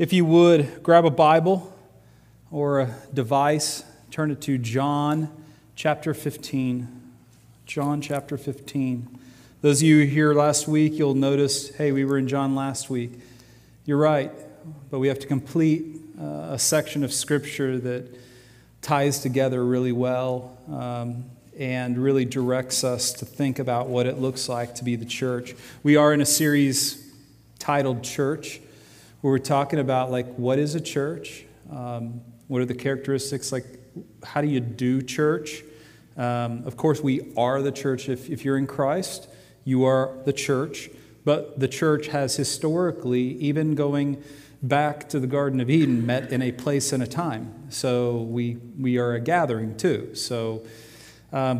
If you would, grab a Bible or a device, turn it to John chapter 15. John chapter 15. Those of you here last week, you'll notice, hey, we were in John last week. You're right, but we have to complete a section of Scripture that ties together really well and really directs us to think about what it looks like to be the church. We are in a series titled Church, where we're talking about, like, what is a church? What are the characteristics? Like, how do you do church? Of course, we are the church. If you're in Christ, you are the church. But the church has historically, even going back to the Garden of Eden, met in a place and a time. So we are a gathering too. So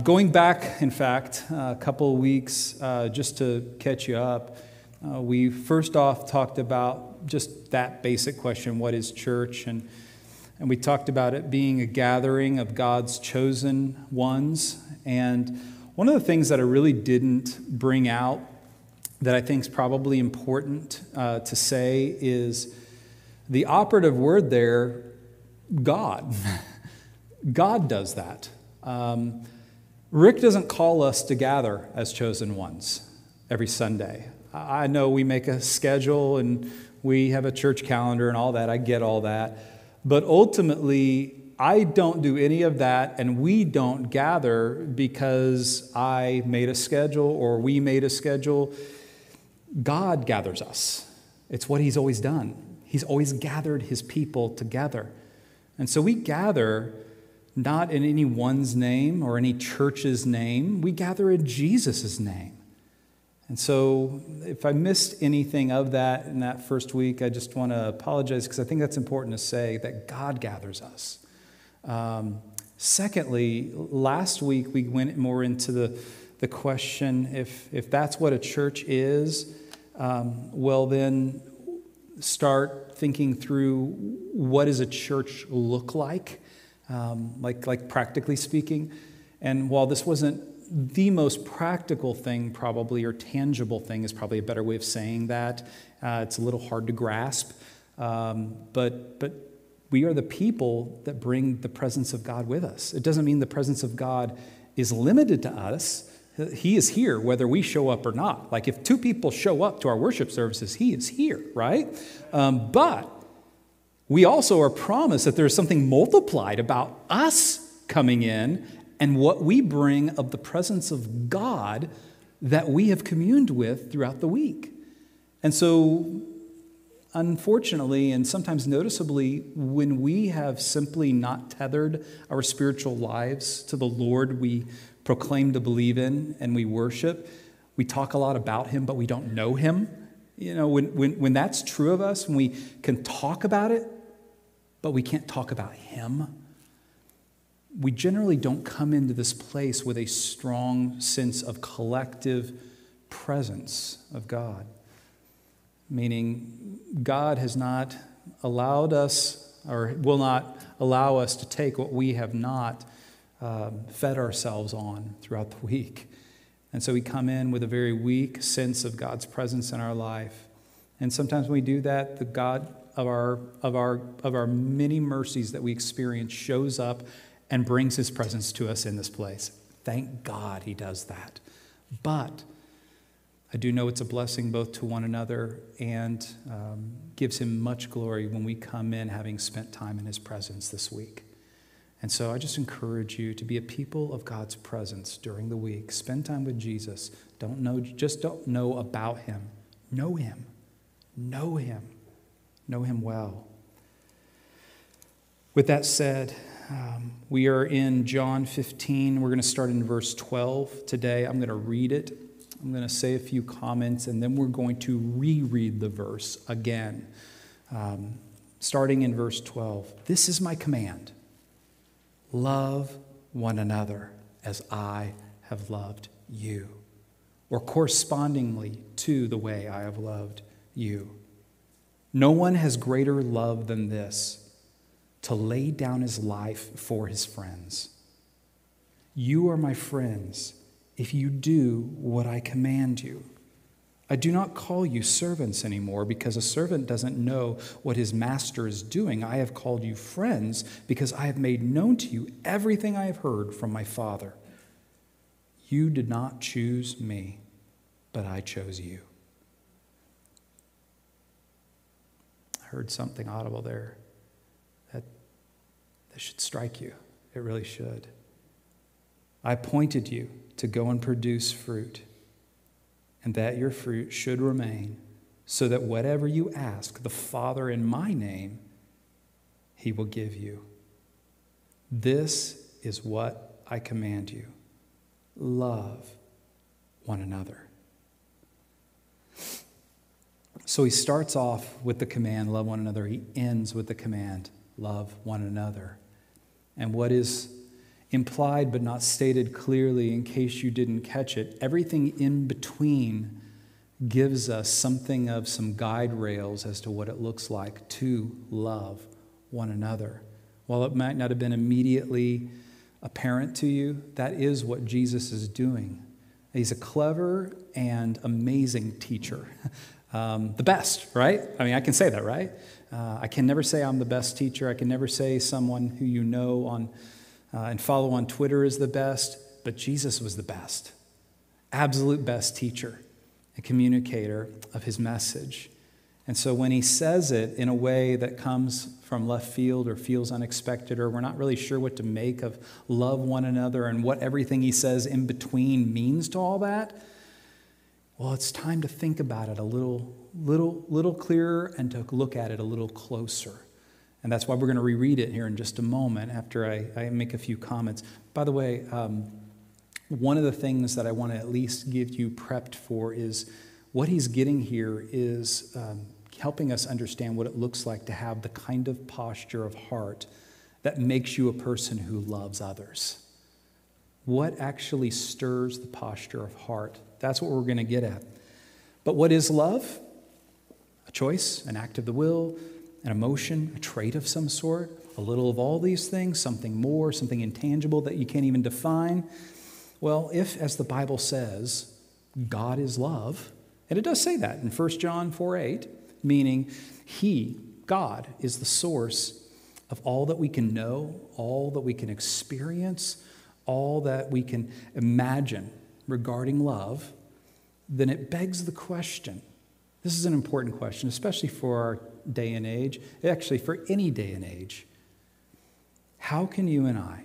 going back, in fact, a couple of weeks, just to catch you up, we first off talked about just that basic question, what is church? And we talked about it being a gathering of God's chosen ones. And one of the things that I really didn't bring out that I think is probably important to say is the operative word there, God. God does that. Rick doesn't call us to gather as chosen ones every Sunday. I know we make a schedule and we have a church calendar and all that. I get all that. But ultimately, I don't do any of that, and we don't gather because I made a schedule or we made a schedule. God gathers us. It's what He's always done. He's always gathered His people together. And so we gather not in any one's name or any church's name. We gather in Jesus' name. And so if I missed anything of that in that first week, I just want to apologize because I think that's important to say that God gathers us. Secondly, last week we went more into the question, if that's what a church is, well then start thinking through what does a church look like practically speaking. And while this wasn't the most practical thing probably, or tangible thing is probably a better way of saying that. It's a little hard to grasp, but we are the people that bring the presence of God with us. It doesn't mean the presence of God is limited to us. He is here whether we show up or not. Like if two people show up to our worship services, He is here, right? But we also are promised that there's something multiplied about us coming in and what we bring of the presence of God that we have communed with throughout the week. And so, unfortunately, and sometimes noticeably, when we have simply not tethered our spiritual lives to the Lord we proclaim to believe in and we worship, we talk a lot about Him, but we don't know Him. You know, when that's true of us, when we can talk about it, but we can't talk about Him, we generally don't come into this place with a strong sense of collective presence of God. Meaning, God has not allowed us, or will not allow us to take what we have not fed ourselves on throughout the week. And so we come in with a very weak sense of God's presence in our life. And sometimes when we do that, the God of our many mercies that we experience shows up and brings His presence to us in this place. Thank God He does that. But I do know it's a blessing both to one another and gives Him much glory when we come in having spent time in His presence this week. And so I just encourage you to be a people of God's presence during the week. Spend time with Jesus. Just don't know about Him. Know Him. Know Him. Know Him well. With that said, we are in John 15. We're going to start in verse 12 today. I'm going to read it. I'm going to say a few comments, and then we're going to reread the verse again. Starting in verse 12. This is my command. Love one another as I have loved you, or correspondingly to the way I have loved you. No one has greater love than this, to lay down his life for his friends. You are my friends if you do what I command you. I do not call you servants anymore, because a servant doesn't know what his master is doing. I have called you friends, because I have made known to you everything I have heard from my Father. You did not choose me, but I chose you. I heard something audible there. That should strike you. It really should. I appointed you to go and produce fruit, and that your fruit should remain, so that whatever you ask the Father in my name, he will give you. This is what I command you. Love one another. So he starts off with the command, love one another. He ends with the command, love one another. And what is implied but not stated clearly, in case you didn't catch it, everything in between gives us something of some guide rails as to what it looks like to love one another. While it might not have been immediately apparent to you, that is what Jesus is doing. He's a clever and amazing teacher. The best, right? I mean, I can say that, right? I can never say I'm the best teacher. I can never say someone who you know on and follow on Twitter is the best, but Jesus was the best. Absolute best teacher and communicator of his message. And so when he says it in a way that comes from left field or feels unexpected, or we're not really sure what to make of love one another and what everything he says in between means to all that, well, it's time to think about it a little clearer and to look at it a little closer. And that's why we're going to reread it here in just a moment after I make a few comments. By the way, one of the things that I want to at least give you prepped for is what he's getting here is helping us understand what it looks like to have the kind of posture of heart that makes you a person who loves others. What actually stirs the posture of heart? That's what we're going to get at. But what is love? A choice, an act of the will, an emotion, a trait of some sort, a little of all these things, something more, something intangible that you can't even define. Well, if, as the Bible says, God is love, and it does say that in 1 John 4:8, meaning he, God, is the source of all that we can know, all that we can experience, all that we can imagine regarding love, then it begs the question. This is an important question, especially for our day and age, actually for any day and age. How can you and I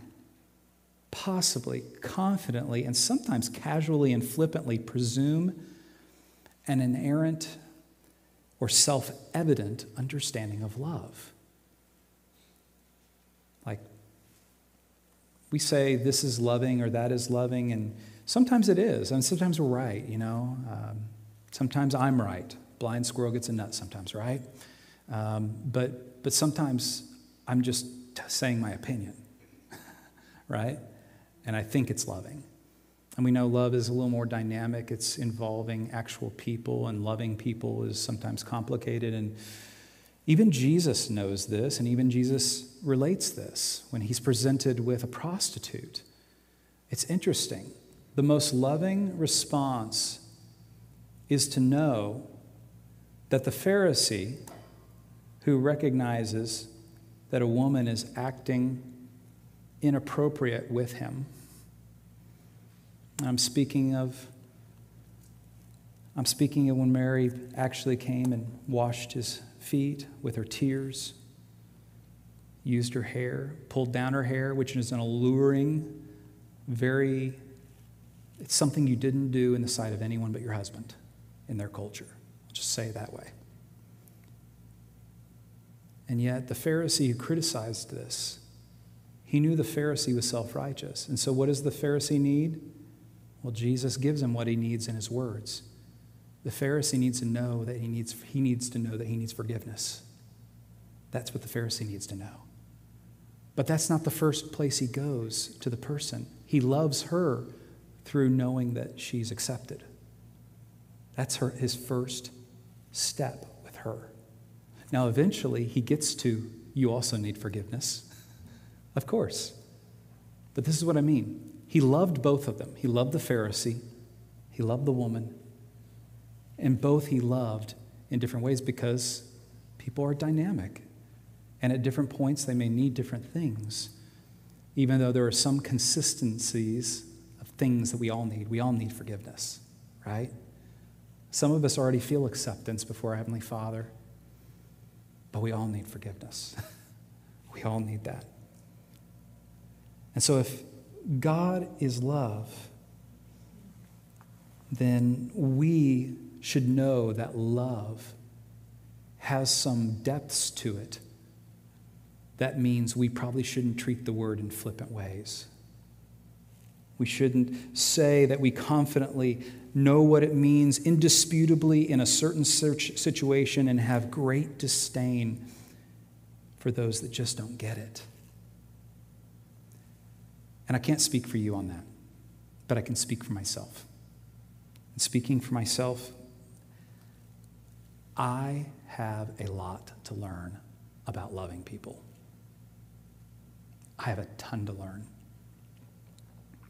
possibly, confidently, and sometimes casually and flippantly presume an inerrant or self-evident understanding of love? Like, we say this is loving or that is loving, and sometimes it is, and sometimes we're right, you know. Sometimes I'm right. Blind squirrel gets a nut sometimes, right? But sometimes I'm just saying my opinion, right? And I think it's loving. And we know love is a little more dynamic. It's involving actual people, and loving people is sometimes complicated. And even Jesus knows this, and even Jesus relates this when he's presented with a prostitute. It's interesting. The most loving response is to know that the Pharisee who recognizes that a woman is acting inappropriate with him. I'm speaking of when Mary actually came and washed his feet with her tears, used her hair, pulled down her hair, which is an alluring, it's something you didn't do in the sight of anyone but your husband in their culture. I'll just say it that way. And yet the Pharisee who criticized this, he knew the Pharisee was self-righteous. And so what does the Pharisee need? Well, Jesus gives him what he needs in his words. The Pharisee needs to know that he needs forgiveness. That's what the Pharisee needs to know. But that's not the first place he goes to the person. He loves her through knowing that she's accepted. That's his first step with her. Now, eventually, he gets to, you also need forgiveness. Of course. But this is what I mean. He loved both of them. He loved the Pharisee. He loved the woman. and both he loved in different ways, because people are dynamic, and at different points they may need different things, even though there are some consistencies of things that we all need. We all need forgiveness, right? Some of us already feel acceptance before our Heavenly Father, but we all need forgiveness. We all need that. And so if God is love, then we should know that love has some depths to it. That means we probably shouldn't treat the word in flippant ways. We shouldn't say that we confidently know what it means indisputably in a certain situation and have great disdain for those that just don't get it. And I can't speak for you on that, but I can speak for myself. And speaking for myself, I have a lot to learn about loving people. I have a ton to learn.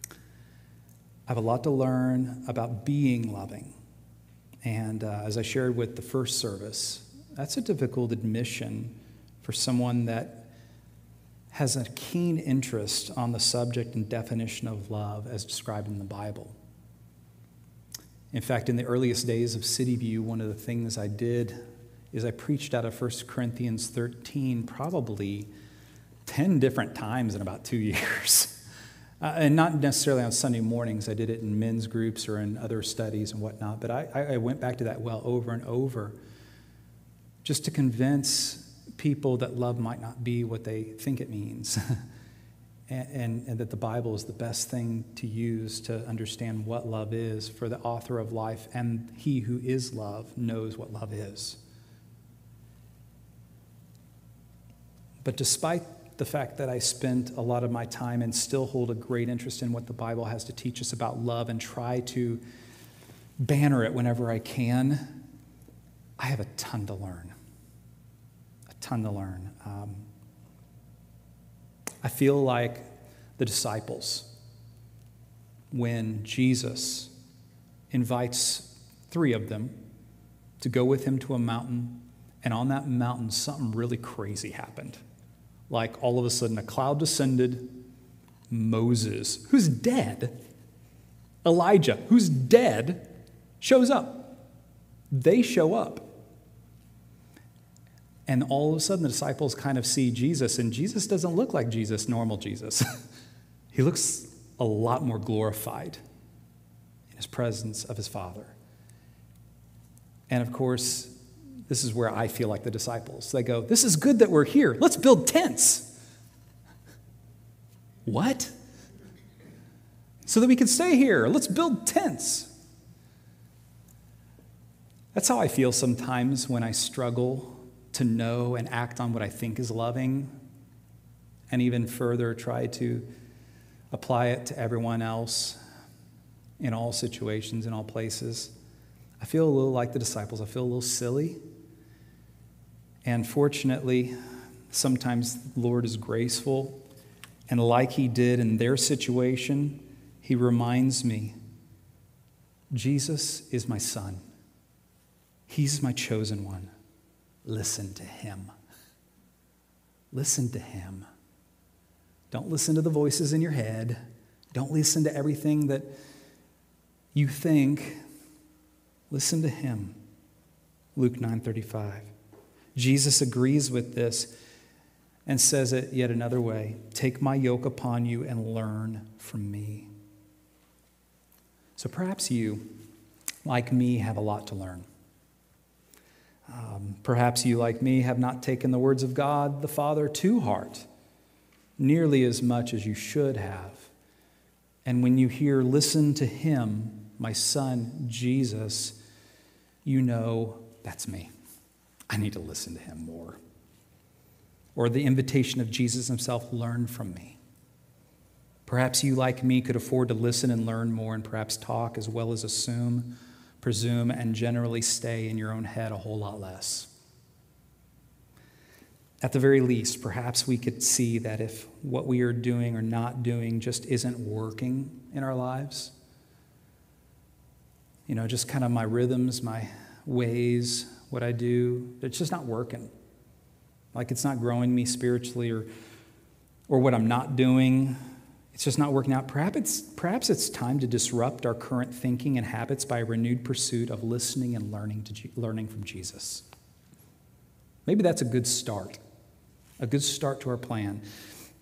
I have a lot to learn about being loving. And as I shared with the first service, that's a difficult admission for someone that has a keen interest on the subject and definition of love as described in the Bible. In fact, in the earliest days of City View, one of the things I did is I preached out of 1 Corinthians 13 probably 10 different times in about 2 years. And not necessarily on Sunday mornings. I did it in men's groups or in other studies and whatnot. But I went back to that well over and over just to convince people that love might not be what they think it means, and that the Bible is the best thing to use to understand what love is, for the author of life and he who is love knows what love is. But despite the fact that I spent a lot of my time and still hold a great interest in what the Bible has to teach us about love and try to banner it whenever I can, I have a ton to learn. I feel like the disciples when Jesus invites 3 of them to go with him to a mountain, and on that mountain something really crazy happened. Like all of a sudden a cloud descended, Moses, who's dead, Elijah, who's dead, shows up. They show up. And all of a sudden, the disciples kind of see Jesus, and Jesus doesn't look like Jesus, normal Jesus. He looks a lot more glorified in his presence of his Father. And of course, this is where I feel like the disciples. They go, this is good that we're here. Let's build tents. What? So that we can stay here. Let's build tents. That's how I feel sometimes when I struggle to know and act on what I think is loving, and even further try to apply it to everyone else in all situations, in all places. I feel a little like the disciples. I feel a little silly. And fortunately, sometimes the Lord is graceful, and like he did in their situation, he reminds me, Jesus is my son. He's my chosen one. Listen to him. Listen to him. Don't listen to the voices in your head. Don't listen to everything that you think. Listen to him. Luke 9:35. Jesus agrees with this and says it yet another way. Take my yoke upon you and learn from me. So perhaps you, like me, have a lot to learn. Perhaps you, like me, have not taken the words of God the Father to heart nearly as much as you should have. And when you hear, listen to him, my son, Jesus, you know, that's me. I need to listen to him more. Or the invitation of Jesus himself, learn from me. Perhaps you, like me, could afford to listen and learn more, and perhaps talk as well as assume, presume, and generally stay in your own head a whole lot less. At the very least, perhaps we could see that if what we are doing or not doing just isn't working in our lives, you know, just kind of my rhythms, my ways, what I do, it's just not working. Like, it's not growing me spiritually, or what I'm not doing, it's just not working out. Perhaps it's time to disrupt our current thinking and habits by a renewed pursuit of listening and learning from Jesus. Maybe that's a good start to our plan.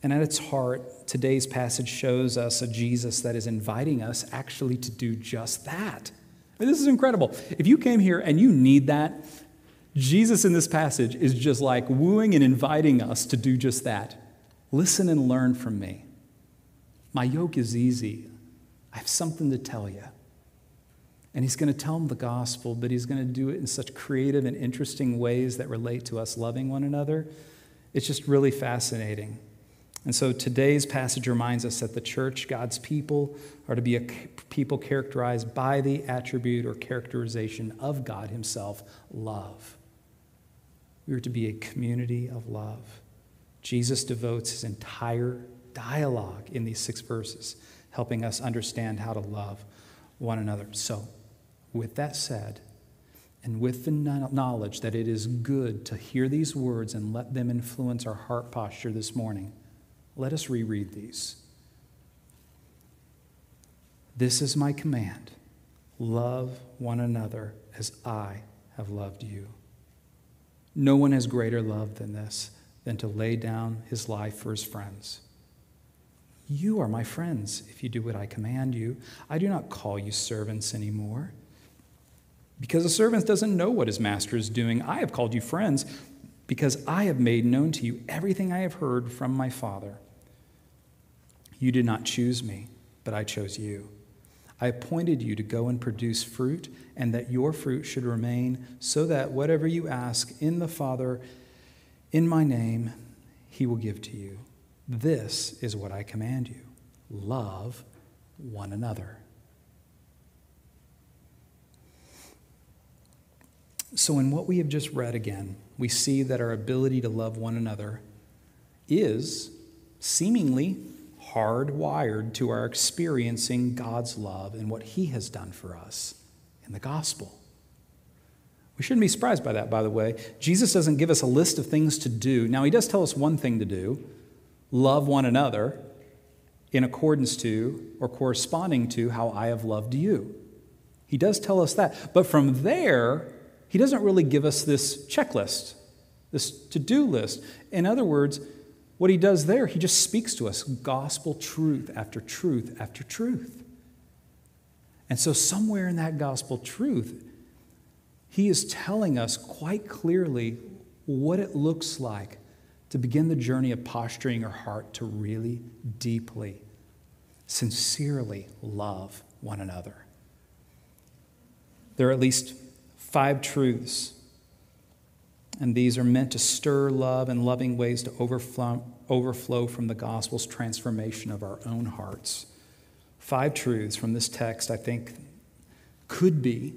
And at its heart, today's passage shows us a Jesus that is inviting us actually to do just that. I mean, this is incredible. If you came here and you need that, Jesus in this passage is just like wooing and inviting us to do just that. Listen and learn from me. My yoke is easy. I have something to tell you. And he's going to tell them the gospel, but he's going to do it in such creative and interesting ways that relate to us loving one another. It's just really fascinating. And so today's passage reminds us that the church, God's people, are to be a people characterized by the attribute or characterization of God himself, love. We are to be a community of love. Jesus devotes his entire dialogue in these 6 verses, helping us understand how to love one another. So, with that said, and with the knowledge that it is good to hear these words and let them influence our heart posture this morning, let us reread these. This is my command: love one another as I have loved you. No one has greater love than this, than to lay down his life for his friends. You are my friends if you do what I command you. I do not call you servants anymore, because a servant doesn't know what his master is doing. I have called you friends, because I have made known to you everything I have heard from my Father. You did not choose me, but I chose you. I appointed you to go and produce fruit, and that your fruit should remain, so that whatever you ask in the Father in my name, he will give to you. This is what I command you: love one another. So in what we have just read again, we see that our ability to love one another is seemingly hardwired to our experiencing God's love and what he has done for us in the gospel. We shouldn't be surprised by that, by the way. Jesus doesn't give us a list of things to do. Now, he does tell us one thing to do: love one another in accordance to or corresponding to how I have loved you. He does tell us that. But from there, he doesn't really give us this checklist, this to-do list. In other words, what he does there, he just speaks to us gospel truth after truth after truth. And so somewhere in that gospel truth, he is telling us quite clearly what it looks like to begin the journey of posturing our heart to really deeply, sincerely love one another. There are at least 5 truths, and these are meant to stir love in loving ways to overflow from the gospel's transformation of our own hearts. 5 truths from this text, I think, could be,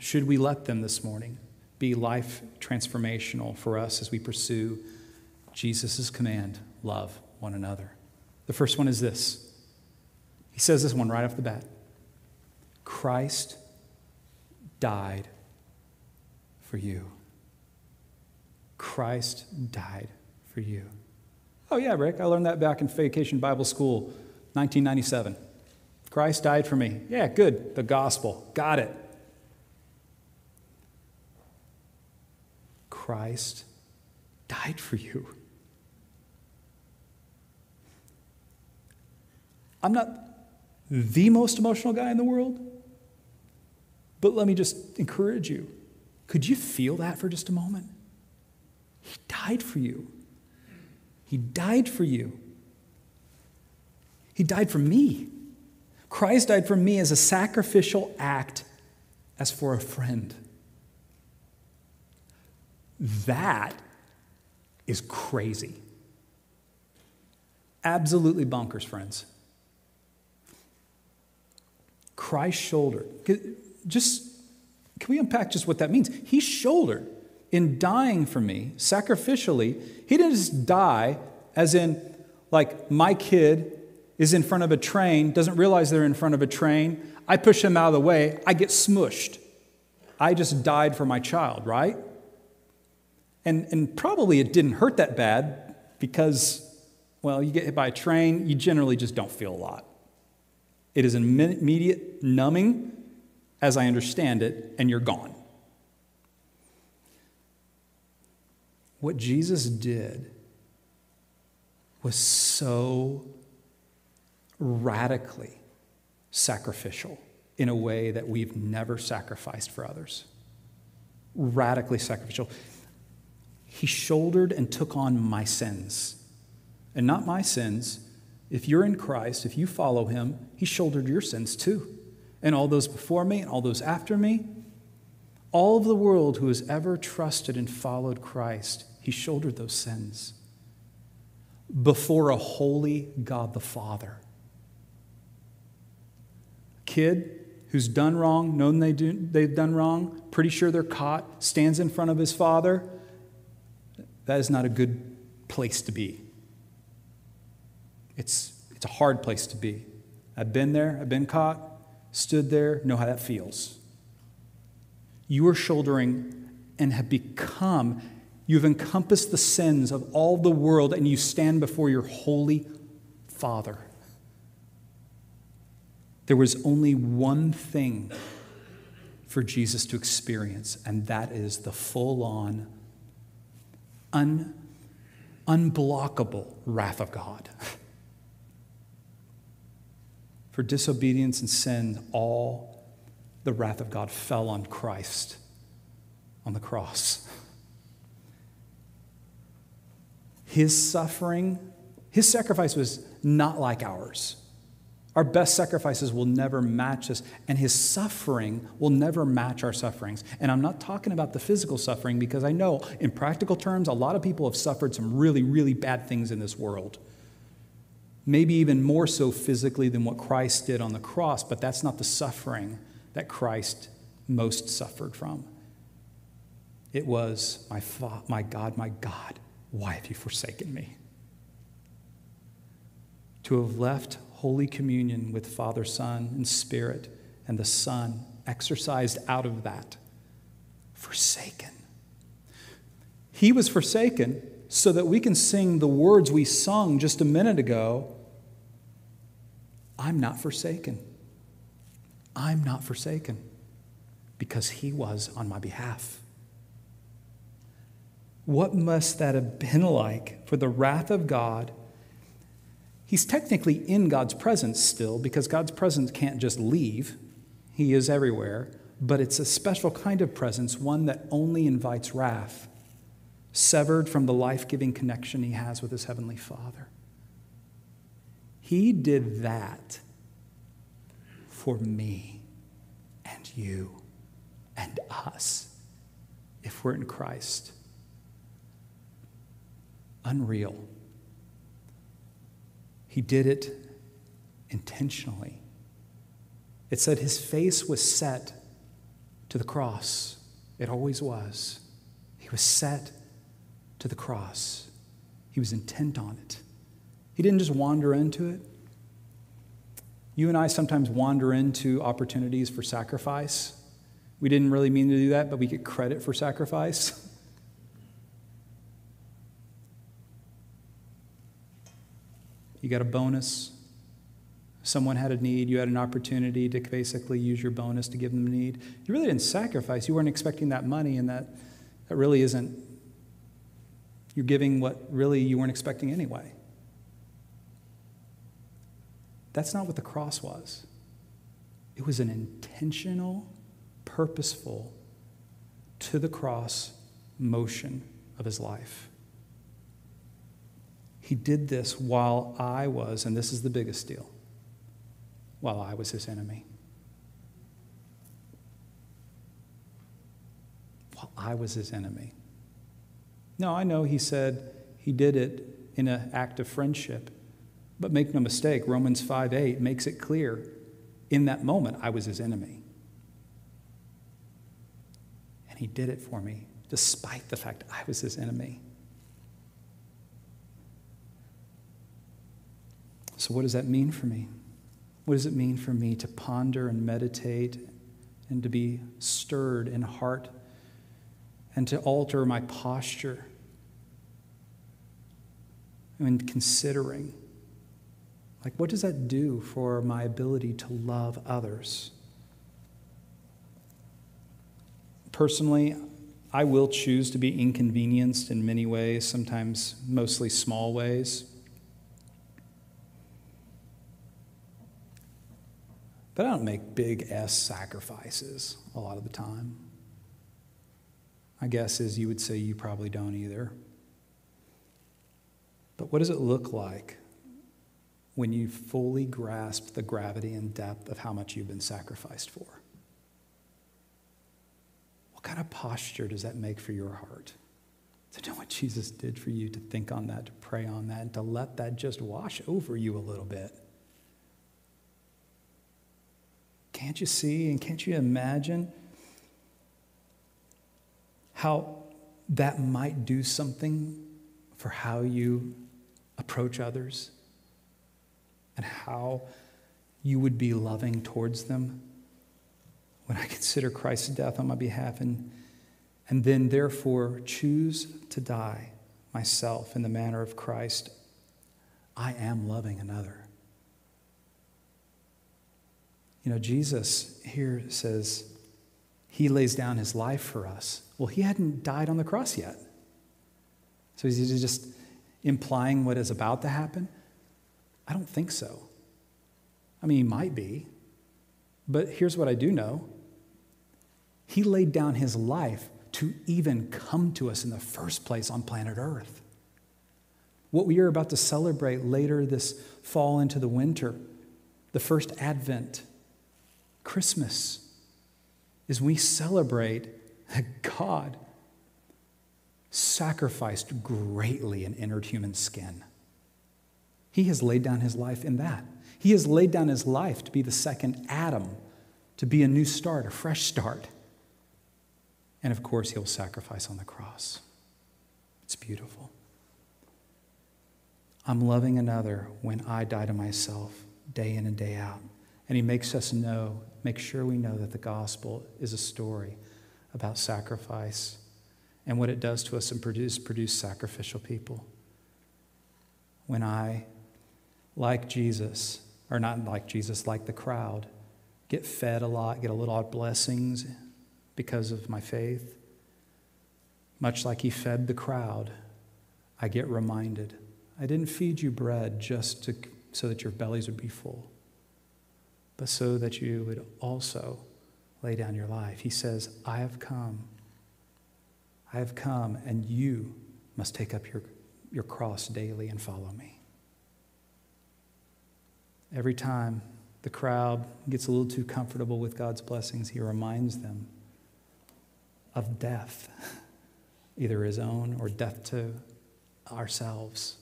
should we let them this morning, be life transformational for us as we pursue Jesus' command: love one another. The first one is this. He says this one right off the bat: Christ died for you. Christ died for you. Oh yeah, Rick, I learned that back in Vacation Bible School, 1997. Christ died for me. Yeah, good, the gospel, got it. Christ died for you. I'm not the most emotional guy in the world, but let me just encourage you. Could you feel that for just a moment? He died for you. He died for you. He died for me. Christ died for me as a sacrificial act, as for a friend. That is crazy. Absolutely bonkers, friends. Christ shouldered. Just, can we unpack just what that means? He shouldered in dying for me sacrificially. He didn't just die as in, like, my kid is in front of a train, doesn't realize they're in front of a train. I push him out of the way. I get smushed. I just died for my child, right? And probably it didn't hurt that bad because, well, you get hit by a train, you generally just don't feel a lot. It is an immediate numbing, as I understand it, and you're gone. What Jesus did was so radically sacrificial in a way that we've never sacrificed for others. Radically sacrificial. He shouldered and took on my sins. And not my sins. If you're in Christ, if you follow him, he shouldered your sins too. And all those before me and all those after me. All of the world who has ever trusted and followed Christ, he shouldered those sins before a holy God the Father. Kid who's done wrong, known they've done wrong, pretty sure they're caught, stands in front of his father. That is not a good place to be. It's a hard place to be. I've been there, I've been caught, stood there, know how that feels. You are shouldering and have become, you've encompassed the sins of all the world, and you stand before your holy Father. There was only one thing for Jesus to experience, and that is the full-on, unblockable wrath of God. For disobedience and sin, all the wrath of God fell on Christ on the cross. His suffering, his sacrifice was not like ours. Our best sacrifices will never match this, and his suffering will never match our sufferings. And I'm not talking about the physical suffering, because I know in practical terms, a lot of people have suffered some really, really bad things in this world. Maybe even more so physically than what Christ did on the cross, but that's not the suffering that Christ most suffered from. It was, my God, why have you forsaken me? To have left Holy Communion with Father, Son, and Spirit, and the Son exercised out of that. Forsaken. He was forsaken so that we can sing the words we sung just a minute ago. I'm not forsaken. I'm not forsaken because he was on my behalf. What must that have been like for the wrath of God? He's technically in God's presence still, because God's presence can't just leave. He is everywhere. But it's a special kind of presence, one that only invites wrath, severed from the life-giving connection he has with his heavenly Father. He did that for me and you and us, if we're in Christ. Unreal. He did it intentionally. It said his face was set to the cross. It always was. He was set to the cross. He was intent on it. He didn't just wander into it. You and I sometimes wander into opportunities for sacrifice. We didn't really mean to do that, but we get credit for sacrifice. You got a bonus. Someone had a need. You had an opportunity to basically use your bonus to give them a need. You really didn't sacrifice. You weren't expecting that money, and that really isn't. You're giving what really you weren't expecting anyway. That's not what the cross was. It was an intentional, purposeful, to the cross motion of his life. He did this while I was, and this is the biggest deal, while I was his enemy. While I was his enemy. Now, I know he said he did it in an act of friendship, but make no mistake, Romans 5:8 makes it clear, in that moment, I was his enemy. And he did it for me, despite the fact I was his enemy. So what does that mean for me? What does it mean for me to ponder and meditate and to be stirred in heart and to alter my posture and considering, like, what does that do for my ability to love others? Personally, I will choose to be inconvenienced in many ways, sometimes mostly small ways. But I don't make big S sacrifices a lot of the time. My guess is you would say you probably don't either. But what does it look like when you fully grasp the gravity and depth of how much you've been sacrificed for? What kind of posture does that make for your heart? To know what Jesus did for you, to think on that, to pray on that, and to let that just wash over you a little bit. Can't you see and can't you imagine how that might do something for how you approach others and how you would be loving towards them? When I consider Christ's death on my behalf and then therefore choose to die myself in the manner of Christ, I am loving another. You know, Jesus here says he lays down his life for us. Well, he hadn't died on the cross yet. So is he just implying what is about to happen? I don't think so. I mean, he might be. But here's what I do know. He laid down his life to even come to us in the first place on planet Earth. What we are about to celebrate later this fall into the winter, the first Advent, Christmas, is we celebrate that God sacrificed greatly and entered human skin. He has laid down his life in that. He has laid down his life to be the second Adam, to be a new start, a fresh start. And of course, he'll sacrifice on the cross. It's beautiful. I'm loving another when I die to myself, day in and day out. And he makes us know, make sure we know that the gospel is a story about sacrifice and what it does to us and produce sacrificial people. When I, like the crowd, get fed a lot, get a little odd blessings because of my faith, much like he fed the crowd, I get reminded, I didn't feed you bread just so that your bellies would be full, but so that you would also lay down your life. He says, I have come, and you must take up your cross daily and follow me. Every time the crowd gets a little too comfortable with God's blessings, he reminds them of death, either his own or death to ourselves.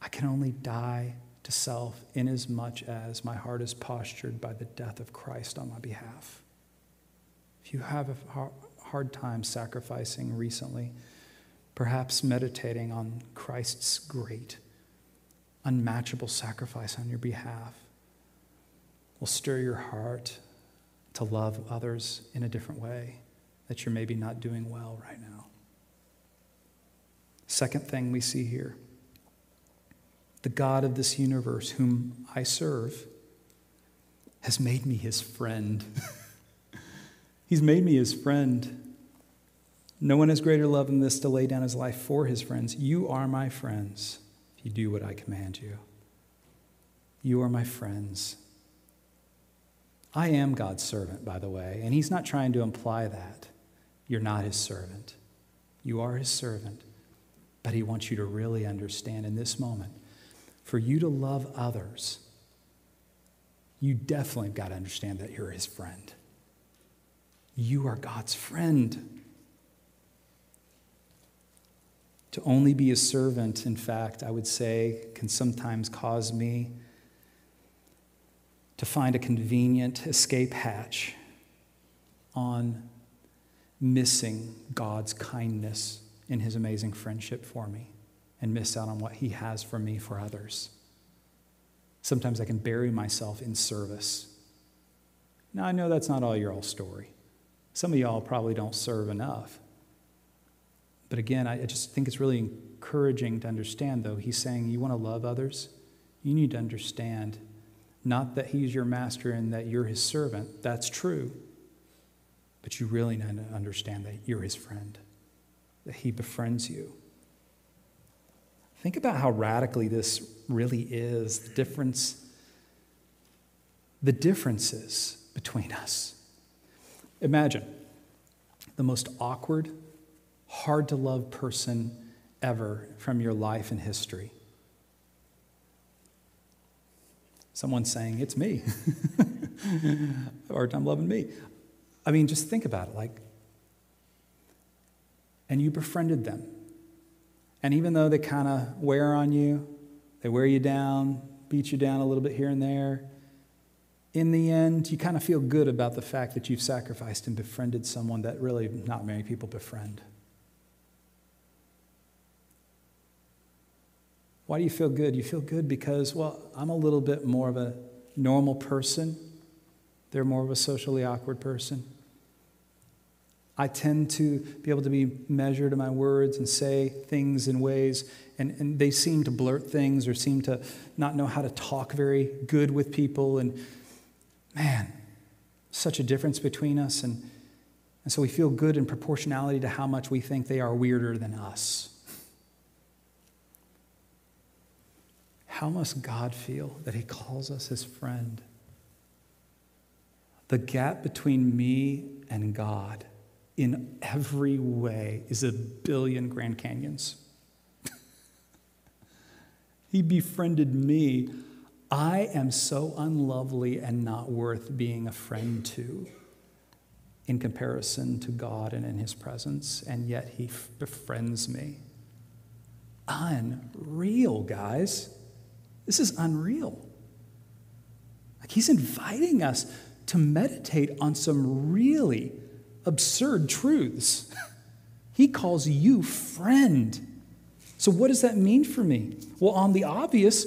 I can only die to self inasmuch as my heart is postured by the death of Christ on my behalf. If you have a hard time sacrificing recently, perhaps meditating on Christ's great, unmatchable sacrifice on your behalf will stir your heart to love others in a different way that you're maybe not doing well right now. Second thing we see here, the God of this universe, whom I serve, has made me his friend. He's made me his friend. No one has greater love than this, to lay down his life for his friends. You are my friends if you do what I command you. You are my friends. I am God's servant, by the way, and he's not trying to imply that. You're not his servant. You are his servant, but he wants you to really understand in this moment, for you to love others, you definitely have got to understand that you're his friend. You are God's friend. To only be a servant, in fact, I would say, can sometimes cause me to find a convenient escape hatch on missing God's kindness in his amazing friendship for me, and miss out on what he has for me for others. Sometimes I can bury myself in service Now, I know that's not all your story. Some of y'all probably don't serve enough. But again, I just think it's really encouraging to understand, though. He's saying you want to love others? You need to understand not that he's your master and that you're his servant. That's true. But you really need to understand that you're his friend, that he befriends you. Think about how radically this really is, the differences between us. Imagine the most awkward, hard-to-love person ever from your life and history. Someone saying, it's me. Or, I'm loving me. I mean, just think about it. And you befriended them. And even though they kind of wear on you, they wear you down, beat you down a little bit here and there, in the end, you kind of feel good about the fact that you've sacrificed and befriended someone that really not many people befriend. Why do you feel good? You feel good because, well, I'm a little bit more of a normal person. They're more of a socially awkward person. I tend to be able to be measured in my words and say things in ways, and they seem to blurt things or seem to not know how to talk very good with people. And man, such a difference between us. And so we feel good in proportionality to how much we think they are weirder than us. How must God feel that he calls us his friend? The gap between me and God in every way is a billion Grand Canyons. He befriended me. I am so unlovely and not worth being a friend to in comparison to God and in his presence, and yet he befriends me. Unreal, guys. This is unreal. He's inviting us to meditate on some really absurd truths. He calls you friend. So what does that mean for me? Well, on the obvious,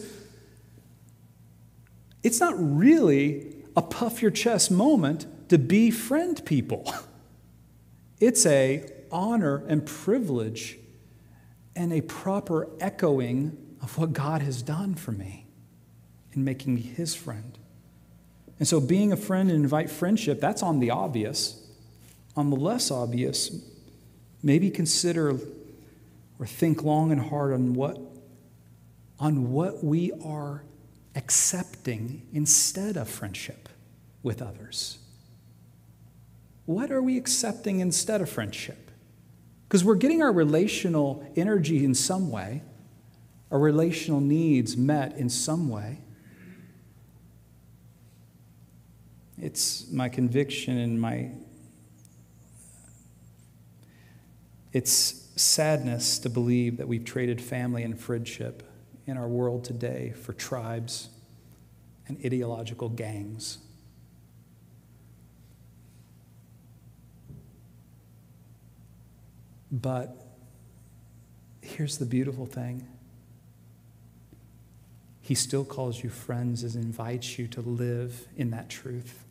it's not really a puff your chest moment to befriend people. It's an honor and privilege and a proper echoing of what God has done for me in making me his friend. And so being a friend and invite friendship, that's on the obvious. On the less obvious, maybe consider or think long and hard on what we are accepting instead of friendship with others. What are we accepting instead of friendship? Because we're getting our relational energy in some way, our relational needs met in some way. It's my conviction and it's sadness to believe that we've traded family and friendship in our world today for tribes and ideological gangs. But here's the beautiful thing. He still calls you friends and invites you to live in that truth,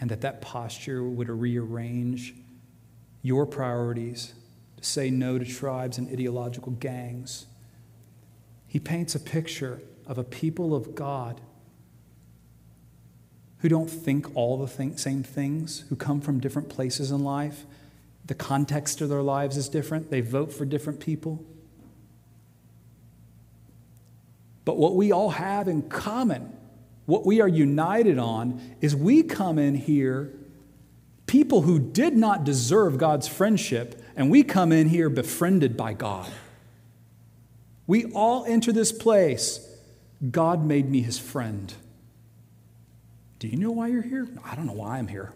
and that posture would rearrange your priorities to say no to tribes and ideological gangs. He paints a picture of a people of God who don't think all the same things, who come from different places in life. The context of their lives is different. They vote for different people. But what we all have in common, what we are united on, is we come in here, people who did not deserve God's friendship, and we come in here befriended by God. We all enter this place. God made me his friend. Do you know why you're here? I don't know why I'm here.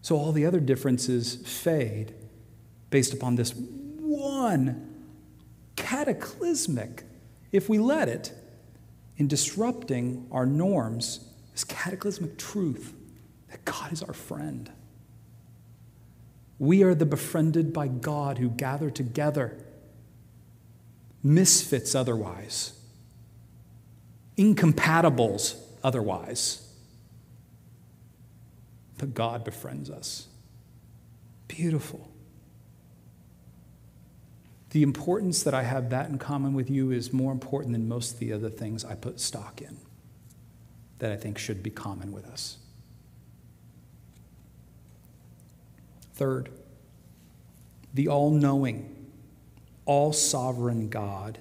So all the other differences fade based upon this one cataclysmic, if we let it, in disrupting our norms, this cataclysmic truth that God is our friend. We are the befriended by God who gather together, misfits otherwise, incompatibles otherwise. But God befriends us. Beautiful. The importance that I have that in common with you is more important than most of the other things I put stock in that I think should be common with us. Third, the all-knowing, all-sovereign God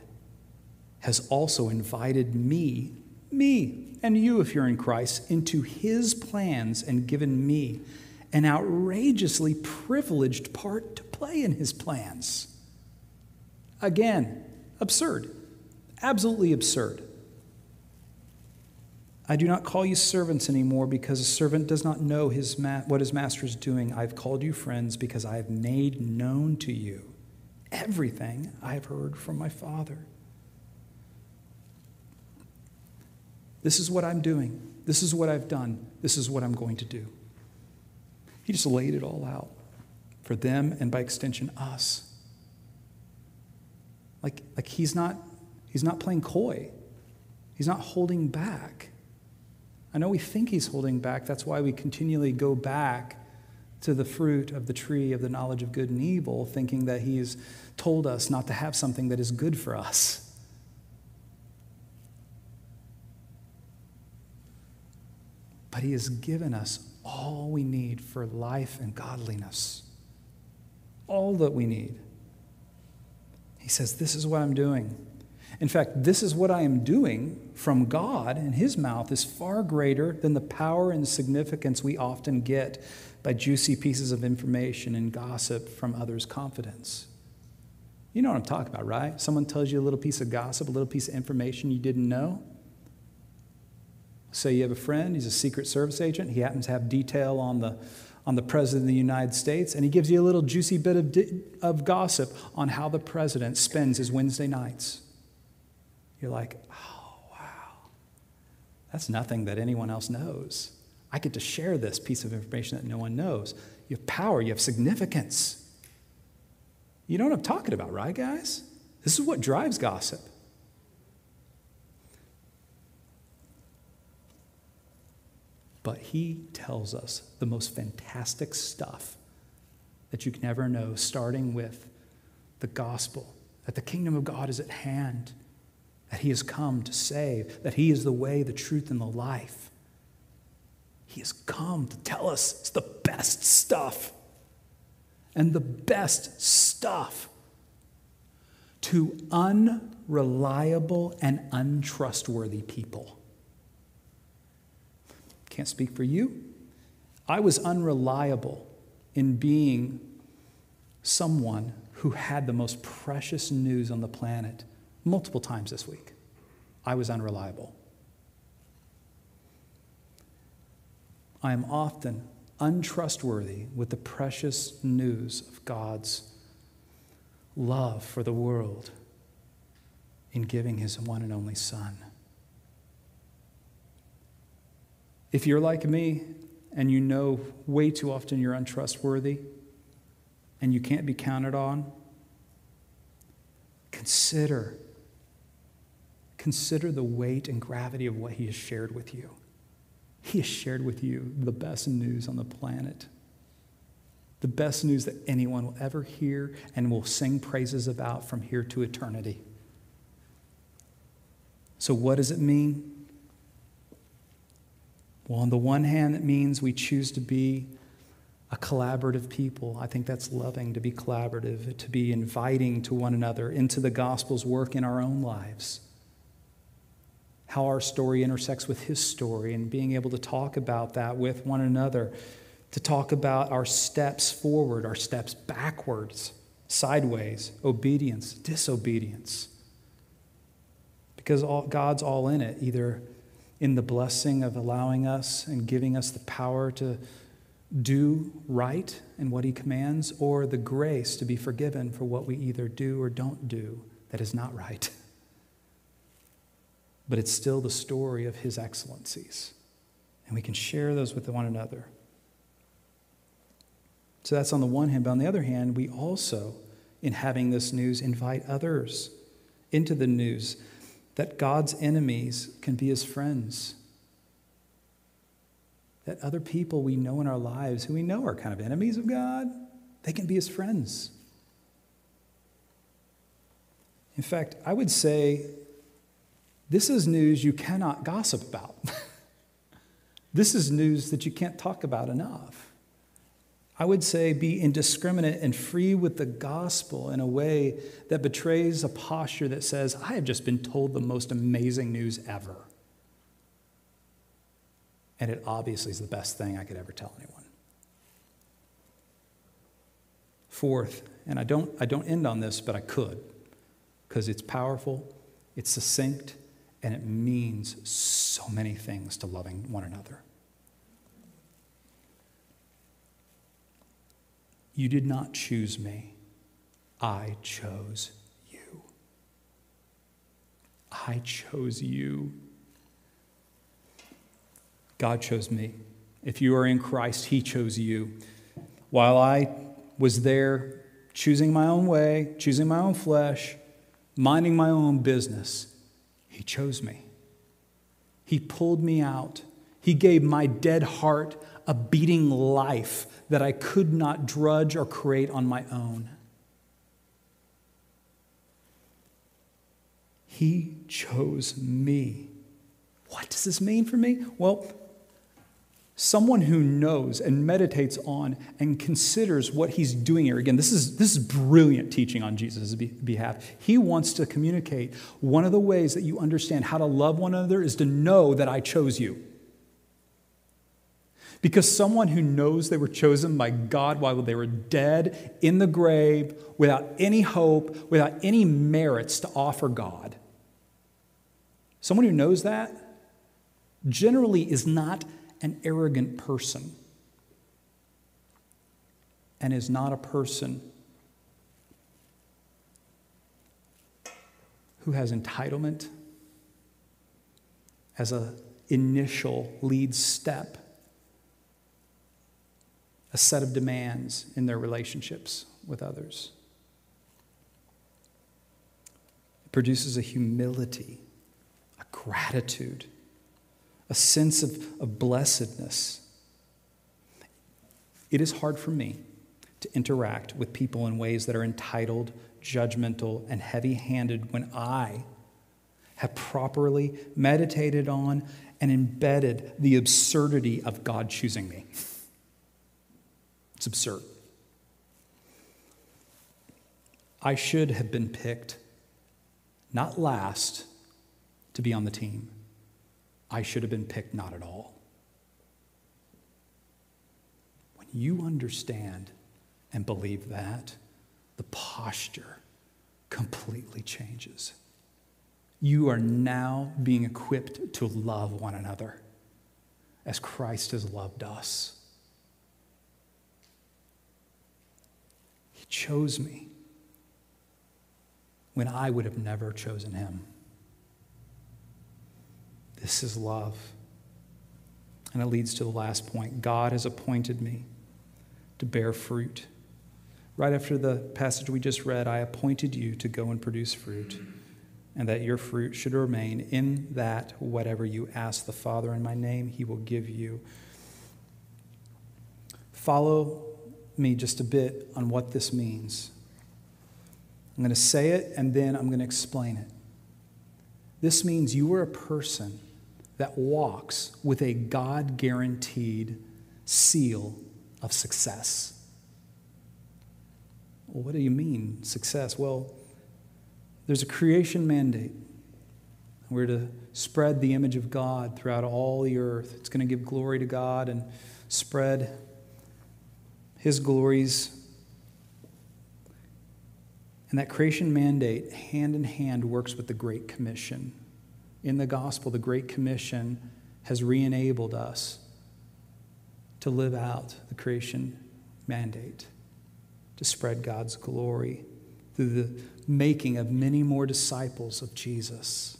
has also invited me, and you if you're in Christ, into his plans and given me an outrageously privileged part to play in his plans. Again, absurd, absolutely absurd. I do not call you servants anymore because a servant does not know what his master is doing. I've called you friends because I have made known to you everything I have heard from my Father. This is what I'm doing. This is what I've done. This is what I'm going to do. He just laid it all out for them and by extension us. Like he's not playing coy. He's not holding back. I know we think he's holding back. That's why we continually go back to the fruit of the tree of the knowledge of good and evil, thinking that he's told us not to have something that is good for us. But he has given us all we need for life and godliness. All that we need. He says, this is what I'm doing. In fact, this is what I am doing from God, and his mouth is far greater than the power and significance we often get by juicy pieces of information and gossip from others' confidence. You know what I'm talking about, right? Someone tells you a little piece of gossip, a little piece of information you didn't know. Say you have a friend, he's a Secret Service agent, he happens to have detail on the President of the United States, and he gives you a little juicy bit of gossip on how the President spends his Wednesday nights. You're like, oh, wow, that's nothing that anyone else knows. I get to share this piece of information that no one knows. You have power, you have significance. You know what I'm talking about, right, guys? This is what drives gossip. But he tells us the most fantastic stuff that you can ever know, starting with the gospel, that the kingdom of God is at hand, that he has come to save, that he is the way, the truth, and the life. He has come to tell us it's the best stuff. And the best stuff to unreliable and untrustworthy people. Can't speak for you. I was unreliable in being someone who had the most precious news on the planet. Multiple times this week, I was unreliable. I am often untrustworthy with the precious news of God's love for the world in giving his one and only Son. If you're like me and you know way too often you're untrustworthy and you can't be counted on, Consider the weight and gravity of what he has shared with you. He has shared with you the best news on the planet. The best news that anyone will ever hear and will sing praises about from here to eternity. So what does it mean? Well, on the one hand, it means we choose to be a collaborative people. I think that's loving, to be collaborative, to be inviting to one another into the gospel's work in our own lives. How our story intersects with his story and being able to talk about that with one another, to talk about our steps forward, our steps backwards, sideways, obedience, disobedience. Because God's all in it, either in the blessing of allowing us and giving us the power to do right and what he commands, or the grace to be forgiven for what we either do or don't do that is not right. But it's still the story of his excellencies. And we can share those with one another. So that's on the one hand. But on the other hand, we also, in having this news, invite others into the news that God's enemies can be his friends. that other people we know in our lives who we know are kind of enemies of God, they can be his friends. In fact, I would say this is news you cannot gossip about. This is news that you can't talk about enough. I would say be indiscriminate and free with the gospel in a way that betrays a posture that says, I have just been told the most amazing news ever. And it obviously is the best thing I could ever tell anyone. Fourth, and I don't end on this, but I could, because it's powerful, it's succinct, and it means so many things to loving one another. You did not choose me. I chose you. I chose you. God chose me. If you are in Christ, he chose you. While I was there choosing my own way, choosing my own flesh, minding my own business, he chose me. He pulled me out. He gave my dead heart a beating life that I could not drudge or create on my own. He chose me. What does this mean for me? Well, someone who knows and meditates on and considers what he's doing here. Again, this is brilliant teaching on Jesus' behalf. He wants to communicate one of the ways that you understand how to love one another is to know that I chose you. Because someone who knows they were chosen by God while they were dead in the grave, without any hope, without any merits to offer God, someone who knows that generally is not an arrogant person and is not a person who has entitlement as an initial lead step, a set of demands in their relationships with others. It produces a humility, a gratitude, a sense of blessedness. It is hard for me to interact with people in ways that are entitled, judgmental, and heavy-handed when I have properly meditated on and embedded the absurdity of God choosing me. It's absurd. I should have been picked, not last, to be on the team. I should have been picked not at all. When you understand and believe that, the posture completely changes. You are now being equipped to love one another as Christ has loved us. He chose me when I would have never chosen him. This is love. And it leads to the last point. God has appointed me to bear fruit. Right after the passage we just read, I appointed you to go and produce fruit, and that your fruit should remain, in that whatever you ask the Father in my name, he will give you. Follow me just a bit on what this means. I'm going to say it, and then I'm going to explain it. This means you are a person that walks with a God-guaranteed seal of success. Well, what do you mean, success? Well, there's a creation mandate. We're to spread the image of God throughout all the earth. It's going to give glory to God and spread his glories. And that creation mandate, hand in hand, works with the Great Commission. In the gospel, the Great Commission has re-enabled us to live out the creation mandate, to spread God's glory through the making of many more disciples of Jesus.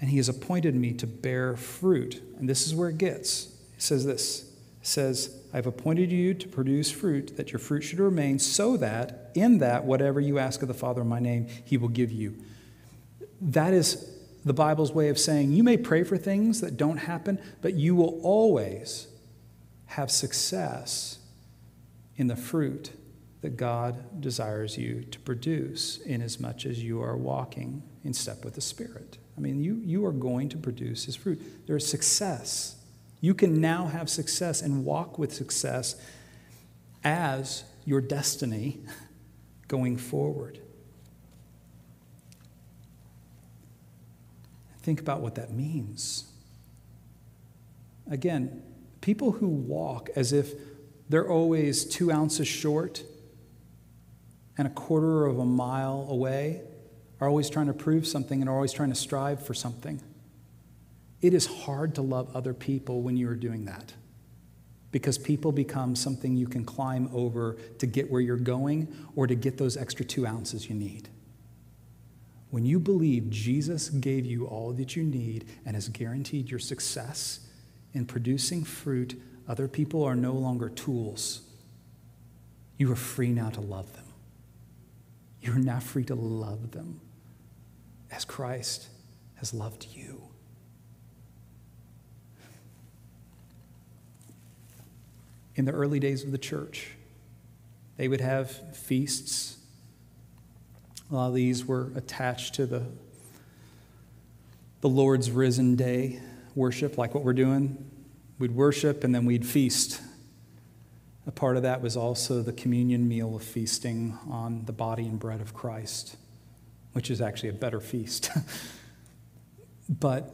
And he has appointed me to bear fruit. And this is where it gets. It says this. It says, I've appointed you to produce fruit, that your fruit should remain, so that in that whatever you ask of the Father in my name, he will give you. That is the Bible's way of saying you may pray for things that don't happen, but you will always have success in the fruit that God desires you to produce, inasmuch as you are walking in step with the Spirit. I mean, you are going to produce His fruit. There is success. You can now have success and walk with success as your destiny going forward. Think about what that means. Again, people who walk as if they're always 2 ounces short and a quarter of a mile away are always trying to prove something and are always trying to strive for something. It is hard to love other people when you are doing that, because people become something you can climb over to get where you're going or to get those extra 2 ounces you need. When you believe Jesus gave you all that you need and has guaranteed your success in producing fruit, other people are no longer tools. You are free now to love them. You are now free to love them as Christ has loved you. In the early days of the church, they would have feasts. A lot of these were attached to the Lord's risen day worship, like what we're doing. We'd worship and then we'd feast. A part of that was also the communion meal of feasting on the body and bread of Christ, which is actually a better feast. But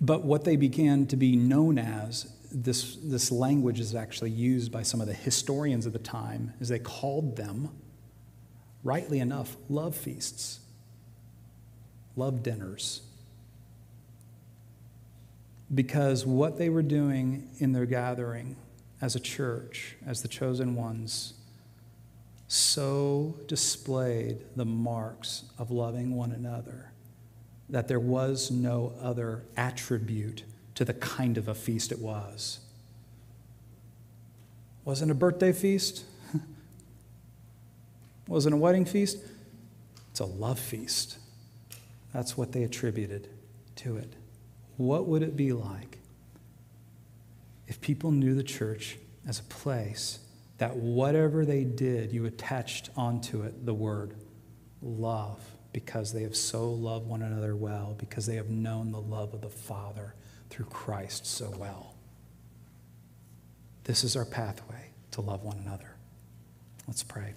what they began to be known as, this language is actually used by some of the historians of the time, as they called them, rightly enough, love feasts, love dinners. Because what they were doing in their gathering as a church, as the chosen ones, so displayed the marks of loving one another that there was no other attribute to the kind of a feast it was. Wasn't a birthday feast. Wasn't a wedding feast. It's a love feast. That's what they attributed to it. What would it be like if people knew the church as a place that whatever they did, you attached onto it the word love, because they have so loved one another well, because they have known the love of the Father through Christ so well. This is our pathway to love one another. Let's pray.